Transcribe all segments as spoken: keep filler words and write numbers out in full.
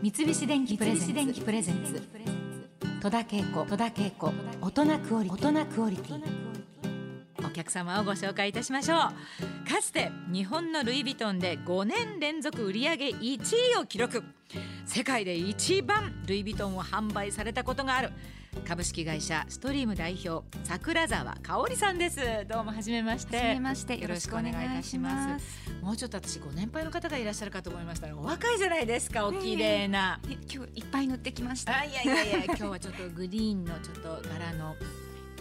三菱電機プレゼンツ戸田恵子大人クオリティ、お客様をご紹介いたしましょう。かつて日本のルイ・ヴィトンでごねん連続売上いちいを記録、世界で一番ルイ・ヴィトンを販売されたことがある株式会社ストリーム代表桜沢香織さんです。どうもはじめまして。はじめまして、よろしくお願いいたします。もうちょっと私ご年配の方がいらっしゃるかと思いましたら、お若いじゃないですか。お綺麗な、えー、今日いっぱい塗ってきました。あ、いやいやいや今日はちょっとグリーンのちょっと柄の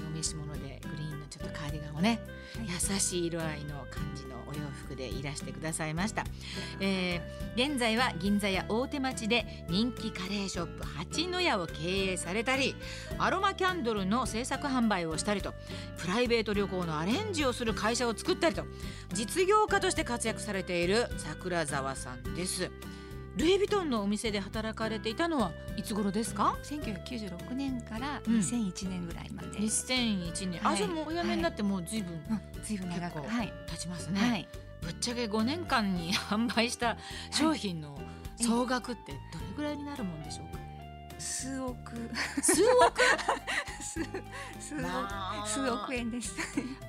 お召し物で、グリーンのちょっとカーディガンをね、はい、優しい色合いの感じのお洋服でいらしてくださいました、えー、現在は銀座や大手町で人気カレーショップ八の屋を経営されたり、アロマキャンドルの制作販売をしたりと、プライベート旅行のアレンジをする会社を作ったりと、実業家として活躍されている桜沢さんです。ルイ・ヴィトンのお店で働かれていたのはいつ頃ですか？せんきゅうひゃくきゅうじゅうろくねんからにせんいちねんぐらいまで、うん、にせんいちねん、はい、あ、じゃあもうお辞めになってもう随分、はい、うん、随分長く経ちますね、はい、ぶっちゃけごねんかんに販売した商品の総額ってどれぐらいになるもんでしょうか？数億数億数, 数, 億、まあ、数億円です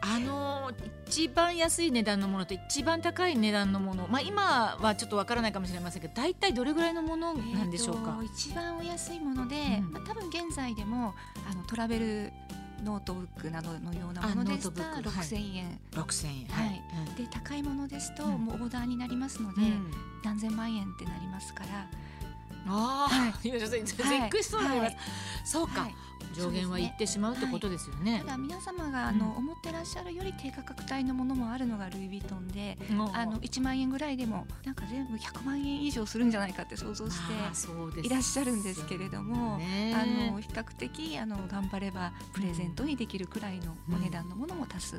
あの一番安い値段のものと一番高い値段のもの、まあ、今はちょっとわからないかもしれませんけど、大体どれぐらいのものなんでしょうか？えー、一番お安いもので、うん、まあ、多分現在でもあのトラベルノートブックなどのようなものですとろくせんえん、ろくせんえん、はい、うん、で高いものですと、うん、もうオーダーになりますので、うん、何千万円ってなりますから。あ、はい、今ちょっとびっくりしそうになります、はいはい、そうか、はい、上限は行ってしまうってことですよね、はい、ただ皆様があの、うん、思ってらっしゃるより低価格帯のものもあるのがルイ・ヴィトンで、うん、あのいちまんえんぐらいでもなんか全部ひゃくまんえん以上するんじゃないかって想像していらっしゃるんですけれども、ね、あの比較的あの頑張ればプレゼントにできるくらいのお値段のものも多数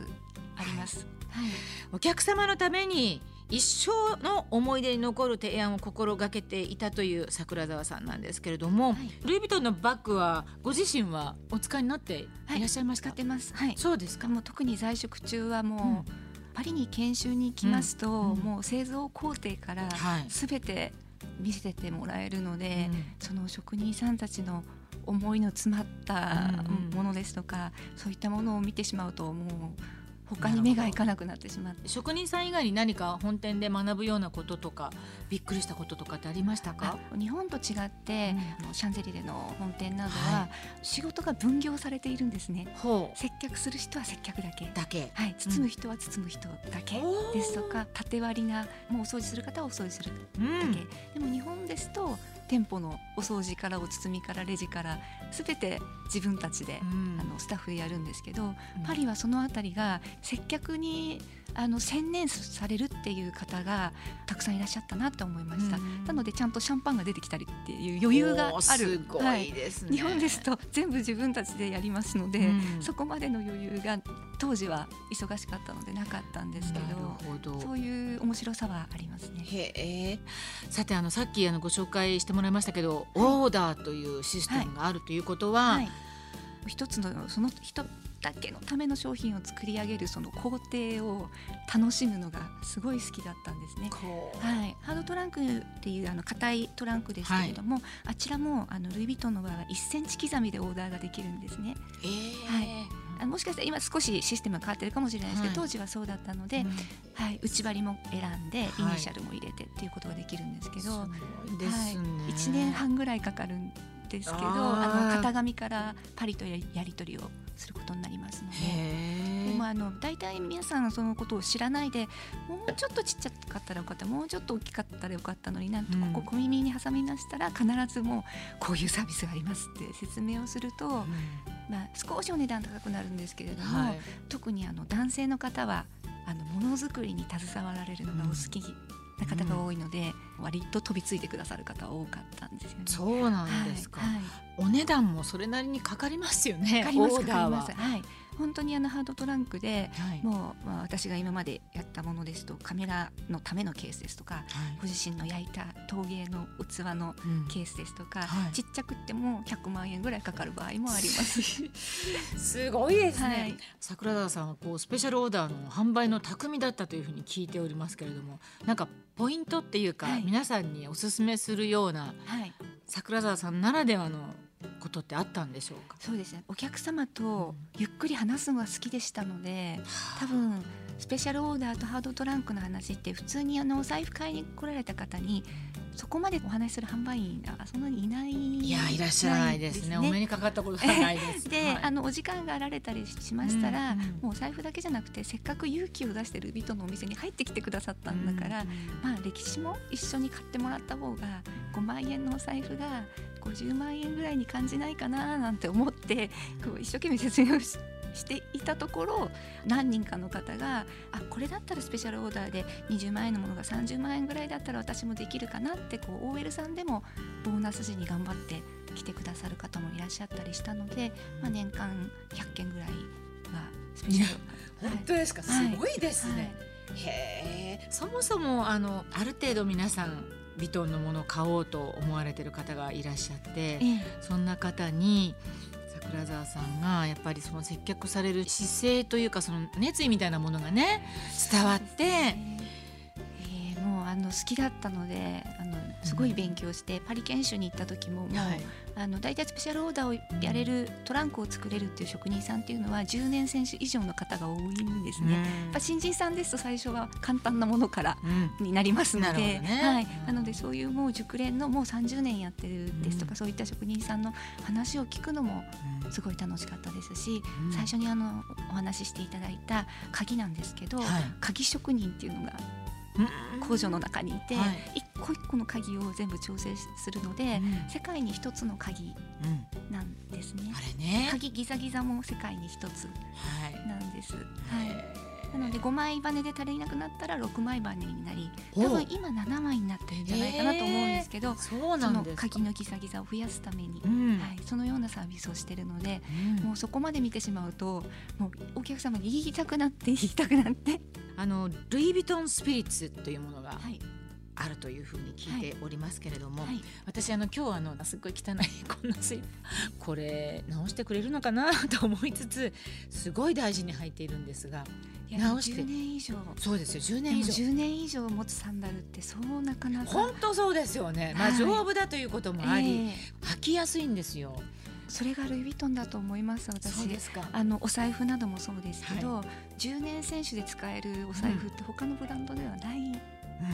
あります、はいはい、お客様のために一生の思い出に残る提案を心がけていたという桜沢さんなんですけれども、はい、ルイ・ヴィトンのバッグはご自身はお使いになっていらっしゃいますか？はい、使ってます、はい、そうですか。もう特に在職中はもう、うん、パリに研修に行きますと、うんうん、もう製造工程からすべて見せてもらえるので、はい、その職人さんたちの思いの詰まったものですとか、うんうん、そういったものを見てしまうともう他に目がいかなくなってしまって。職人さん以外に何か本店で学ぶようなこととかびっくりしたこととかってありましたか？日本と違って、うん、あのシャンゼリゼの本店などは、はい、仕事が分業されているんですね。ほう、接客する人は接客だけだけ、はい、包む人は包む人だけ、うん、ですとか縦割りな、もうお掃除する方はお掃除するだけ、うん、でも日本ですと店舗のお掃除からお包みからレジからすべて自分たちで、うん、あのスタッフでやるんですけど、うん、パリはそのあたりが接客にあの専念されるっていう方がたくさんいらっしゃったなと思いました、うん、なのでちゃんとシャンパンが出てきたりっていう余裕がある。すごいですね、はい、日本ですと全部自分たちでやりますので、うん、そこまでの余裕が当時は忙しかったのでなかったんですけ ど, どそういう面白さはありますね。へえ。さてあのさっきあのご紹介してもらいましたけど、はい、オーダーというシステムがあるということは、はいはい、一つのその人だけのための商品を作り上げるその工程を楽しむのがすごい好きだったんですね、はい、ハードトランクっていうあの硬いトランクですけれども、はい、あちらもあのルイ・ヴィトンの場合はいちセンチ刻みでオーダーができるんですね、えーはい、あもしかしたら今少しシステムが変わってるかもしれないですけど、はい、当時はそうだったので、うんはい、内張りも選んで、はい、イニシャルも入れてっていうことができるんですけど、そうですね、はい、いちねんはんぐらいかかるんですけど、ああの型紙からパリとやり取りをすることになりますので、でもあの大体皆さんそのことを知らないで、もうちょっとちっちゃかったらよかった、もうちょっと大きかったらよかったのに、なんとここ小耳に挟み出したら必ずもうこういうサービスがありますって説明をすると、うんまあ、少しお値段高くなるんですけれども、はい、特にあの男性の方はあのものづくりに携わられるのがお好き、うんな方が多いので、うん、割と飛びついてくださる方は多かったんですよね。そうなんですか、はいはい、お値段もそれなりにかかりますよね。かかります、オーダーは、かかります、はい、本当にあのハードトランクで、はい、もう、まあ、私が今までやったものですとカメラのためのケースですとか、はい、ご自身の焼いた陶芸の器のケースですとか、うんはい、ちっちゃくってもひゃくまんえんぐらいかかる場合もありますすごいですね、はい、桜沢さんはこうスペシャルオーダーの販売の匠だったというふうに聞いておりますけれども、なんかポイントっていうか、はい、皆さんにおすすめするような、はい、桜沢さんならではのことってあったんでしょうか。そうですね、お客様とゆっくり話すのが好きでしたので、うん、多分スペシャルオーダーとハードトランクの話って普通にあのお財布買いに来られた方にそこまでお話しする販売員がそんなにいないいやいらっしゃらないですね。お目にかかったことがないですで、はい、あのお時間があられたりしましたら、うんうん、もうお財布だけじゃなくてせっかく勇気を出してる人のお店に入ってきてくださったんだから、うんうん、まあ歴史も一緒に買ってもらった方がごまんえんのお財布がごじゅうまんえんぐらいに感じないかななんて思ってこう一生懸命説明をしてしていたところ、何人かの方があこれだったらスペシャルオーダーでにじゅうまんえんのものがさんじゅうまんえんぐらいだったら私もできるかなってこう オーエル さんでもボーナス時に頑張って来てくださる方もいらっしゃったりしたので、まあ、年間ひゃっけんぐらいがスペシャルオーダー、はい、本当ですか、はい、すごいですね、はい、へえ。そもそも あの、ある程度皆さんヴィトンのものを買おうと思われてる方がいらっしゃって、ええ、そんな方に桜沢さんがやっぱりその接客される姿勢というかその熱意みたいなものがね伝わって、ねえー、もうあの好きだったのであのすごい勉強して、うん、パリ研修に行った時ももう、はい、あの大体スペシャルオーダーをやれるトランクを作れるっていう職人さんっていうのはじゅうねん選手以上の方が多いんですね、うん、やっぱ新人さんですと最初は簡単なものからになりますので、うん なるほどね、はい、なのでそういうもう熟練のもうさんじゅうねんやってるですとか、うん、そういった職人さんの話を聞くのもすごい楽しかったですし、うん、最初にあのお話ししていただいた鍵なんですけど、はい、鍵職人っていうのが工場の中にいて、はい、一個一個の鍵を全部調整するので、うん、世界に一つの鍵なんですね、うん、あれね鍵ギザギザも世界に一つなんです、はいはい、なのでごまいバネで足りなくなったらろくまいバネになり多分今ななまいになってるんじゃないかなと思うんですけど、えー、そうなんですか。その鍵のギザギザを増やすために、うんはい、そのようなサービスをしてるので、うん、もうそこまで見てしまうともうお客様に言いたくなって言いたくなってあのルイ・ヴィトン・スピリッツというものがあるというふうに聞いておりますけれども、はいはい、私あの今日あのすっごい汚いこんなスイープこれ直してくれるのかなと思いつつすごい大事に履いているんですが直してじゅうねん以上そうですよじゅうねん以上じゅうねん以上持つサンダルってそうなかなか本当そうですよね、はい、まあ、丈夫だということもあり、えー、履きやすいんですよ。それがルイ・ヴィトンだと思います私。そうですか。あのお財布などもそうですけど、はい、じゅうねん選手で使えるお財布って他のブランドではない、うん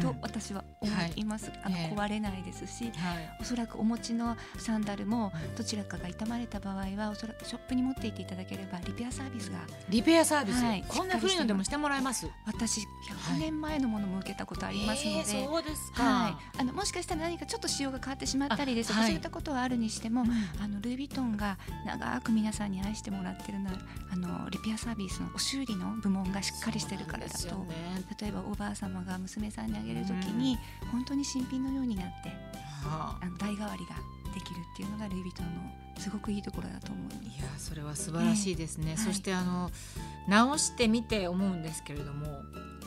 と私は思います、はい、あの壊れないですし、はい、おそらくお持ちのサンダルもどちらかが傷まれた場合はおそらくショップに持っていっていただければリペアサービスがリペアサービス、はい、こんな古いのでもしてもらえます。私ひゃくねんまえのものも受けたことありますので、はいえー、そうですか、はい、あのもしかしたら何かちょっと仕様が変わってしまったりですとか、はい、そういったことはあるにしても、うん、あのルイ・ヴィトンが長く皆さんに愛してもらってるのはあのリペアサービスのお修理の部門がしっかりしてるからだと、ね、例えばおばあ様が娘さんにあげるときに本当に新品のようになって、はあ、あの代替わりができるっていうのがルイ・ヴィトンのすごくいいところだと思うんです。いやそれは素晴らしいですね、はい、そしてあの直してみて思うんですけれども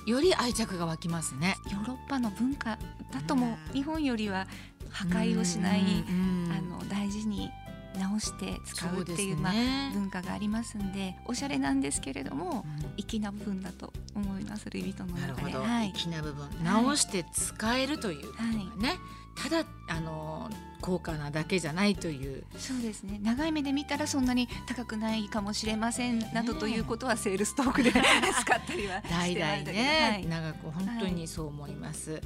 より愛着が湧きますね。ヨーロッパの文化だとも日本よりは破壊をしないあの大事に直して使うっていう、まあ、文化がありますんでおしゃれなんですけれども、うん、粋な部分だと思いますルイ・ヴィトンの中で。なるほど、はい、粋な部分直して使えるということがね、はい、ただあの高価なだけじゃないという。そうですね、長い目で見たらそんなに高くないかもしれませんなどということはセールストークで使ったりはしてないだけで、はい、長く本当にそう思います、はい。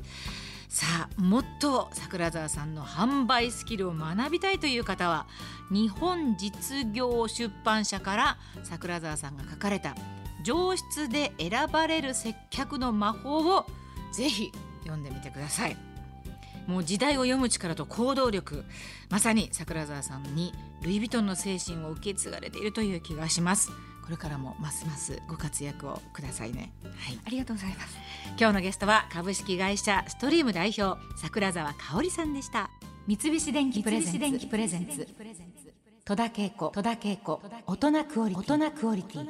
さあもっと桜沢さんの販売スキルを学びたいという方は日本実業出版社から桜沢さんが書かれた上質で選ばれる接客の魔法をぜひ読んでみてください。もう時代を読む力と行動力、まさに桜沢さんにルイ・ヴィトンの精神を受け継がれているという気がします。これからもますますご活躍をくださいね、はい、ありがとうございます。今日のゲストは株式会社ストリーム代表桜沢香織さんでした。三菱電機プレゼンツ、三菱電機プレゼンツ、戸田恵子、戸田恵子、大人クオリティ。